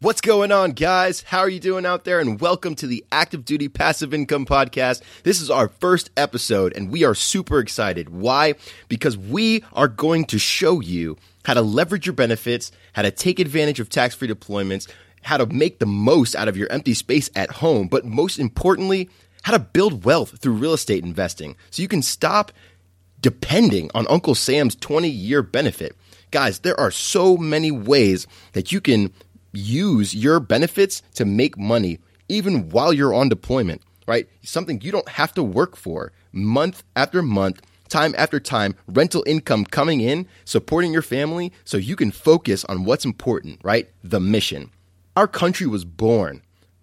What's going on, guys? How are you doing out there? And welcome to the Active Duty Passive Income Podcast. This is our first episode, and we are super excited. Why? Because we are going to show you how to leverage your benefits, how to take advantage of tax-free deployments, how to make the most out of your empty space at home, but most importantly, how to build wealth through real estate investing so you can stop depending on Uncle Sam's 20-year benefit. Guys, there are so many ways that you can use your benefits to make money even while you're on deployment, right? Something you don't have to work for month after month, time after time, rental income coming in, supporting your family so you can focus on what's important, right? The mission. Our country was born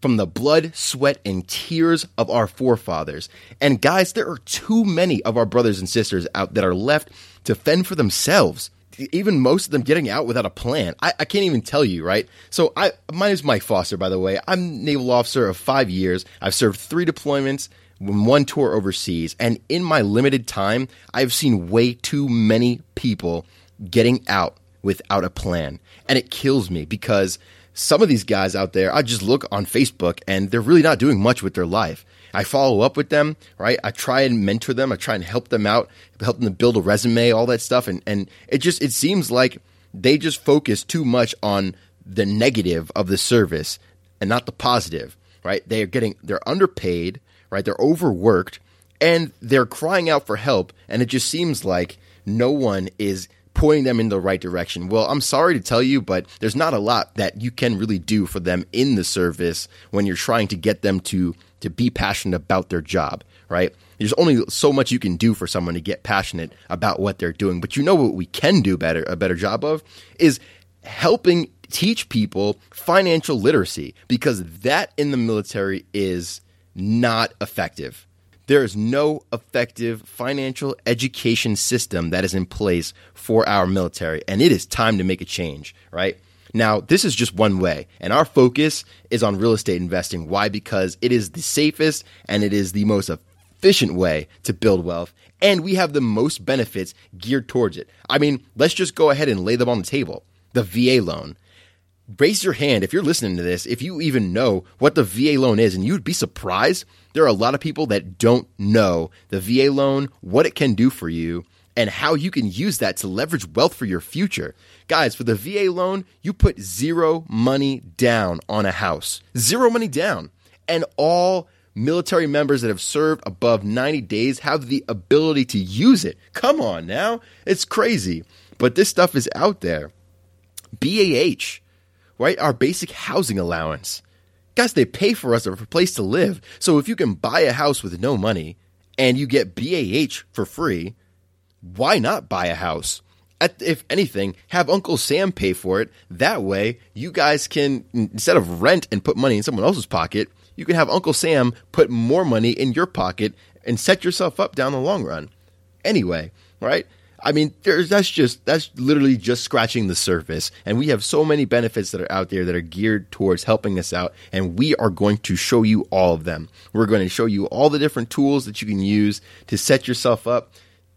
from the blood, sweat, and tears of our forefathers. And guys, there are too many of our brothers and sisters out that are left to fend for themselves. Even most of them getting out without a plan. I can't even tell you, right? So my name is Mike Foster, by the way. I'm naval officer of 5 years. I've served 3 deployments, 1 tour overseas. And in my limited time, I've seen way too many people getting out without a plan. And it kills me because some of these guys out there, I just look on Facebook and they're really not doing much with their life. I follow up with them, right? I try and mentor them. I try and help them out, help them to build a resume, all that stuff. And it seems like they just focus too much on the negative of the service and not the positive, right? They're underpaid, right? They're overworked and they're crying out for help. And it just seems like no one is pointing them in the right direction. Well, I'm sorry to tell you, but there's not a lot that you can really do for them in the service when you're trying to get them to be passionate about their job, right? There's only so much you can do for someone to get passionate about what they're doing. But you know what we can do better, a better job of, is helping teach people financial literacy, because that in the military is not effective. There is no effective financial education system that is in place for our military, and it is time to make a change, right? Now, this is just one way, and our focus is on real estate investing. Why? Because it is the safest and it is the most efficient way to build wealth, and we have the most benefits geared towards it. I mean, let's just go ahead and lay them on the table. The VA loan. Raise your hand if you're listening to this, if you even know what the VA loan is, and you'd be surprised. There are a lot of people that don't know the VA loan, what it can do for you, and how you can use that to leverage wealth for your future. Guys, for the VA loan, you put zero money down on a house. Zero money down. And all military members that have served above 90 days have the ability to use it. Come on now. It's crazy. But this stuff is out there. BAH. Right? Our basic housing allowance. Guys, they pay for us a place to live. So if you can buy a house with no money and you get BAH for free, why not buy a house? If anything, have Uncle Sam pay for it. That way, you guys can, instead of rent and put money in someone else's pocket, you can have Uncle Sam put more money in your pocket and set yourself up down the long run. Anyway, right? I mean, that's literally just scratching the surface. And we have so many benefits that are out there that are geared towards helping us out. And we are going to show you all of them. We're going to show you all the different tools that you can use to set yourself up.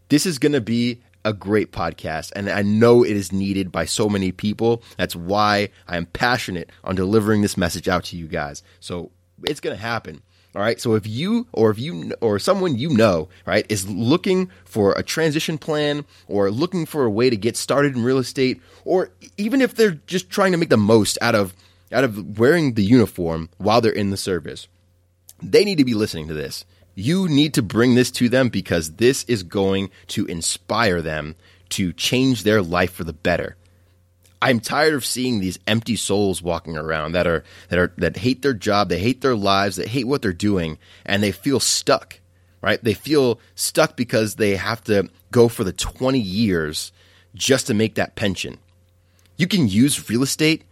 This is going to be a great podcast. And I know it is needed by so many people. That's why I am passionate on delivering this message out to you guys. So it's going to happen. All right. So if you or someone you know, right, is looking for a transition plan or looking for a way to get started in real estate, or even if they're just trying to make the most out of wearing the uniform while they're in the service, they need to be listening to this. You need to bring this to them because this is going to inspire them to change their life for the better. I'm tired of seeing these empty souls walking around that hate their job, they hate their lives, they hate what they're doing, and they feel stuck, right? They feel stuck because they have to go for the 20 years just to make that pension. You can use real estate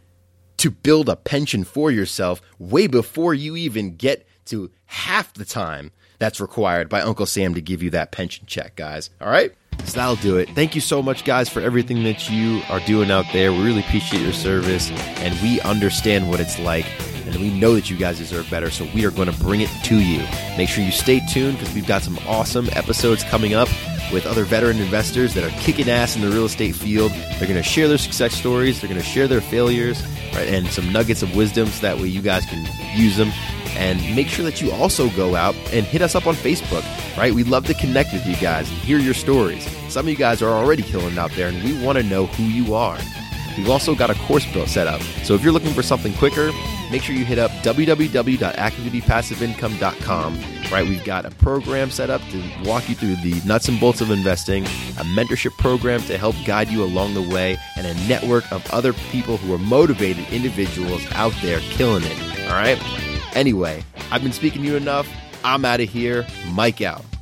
to build a pension for yourself way before you even get to half the time that's required by Uncle Sam to give you that pension check, guys. All right? So that'll do it. Thank you so much, guys, for everything that you are doing out there. We really appreciate your service, and we understand what it's like, and we know that you guys deserve better, so we are going to bring it to you. Make sure you stay tuned, because we've got some awesome episodes coming up with other veteran investors that are kicking ass in the real estate field. They're going to share their success stories. They're going to share their failures, right, and some nuggets of wisdom, so that way you guys can use them. And make sure that you also go out and hit us up on Facebook, right? We love to connect with you guys and hear your stories. Some of you guys are already killing it out there, and we want to know who you are. We've also got a course built set up. So if you're looking for something quicker, make sure you hit up www.activedutypassiveincome.com, right? We've got a program set up to walk you through the nuts and bolts of investing, a mentorship program to help guide you along the way, and a network of other people who are motivated individuals out there killing it, all right? Anyway, I've been speaking to you enough. I'm out of here. Mike out.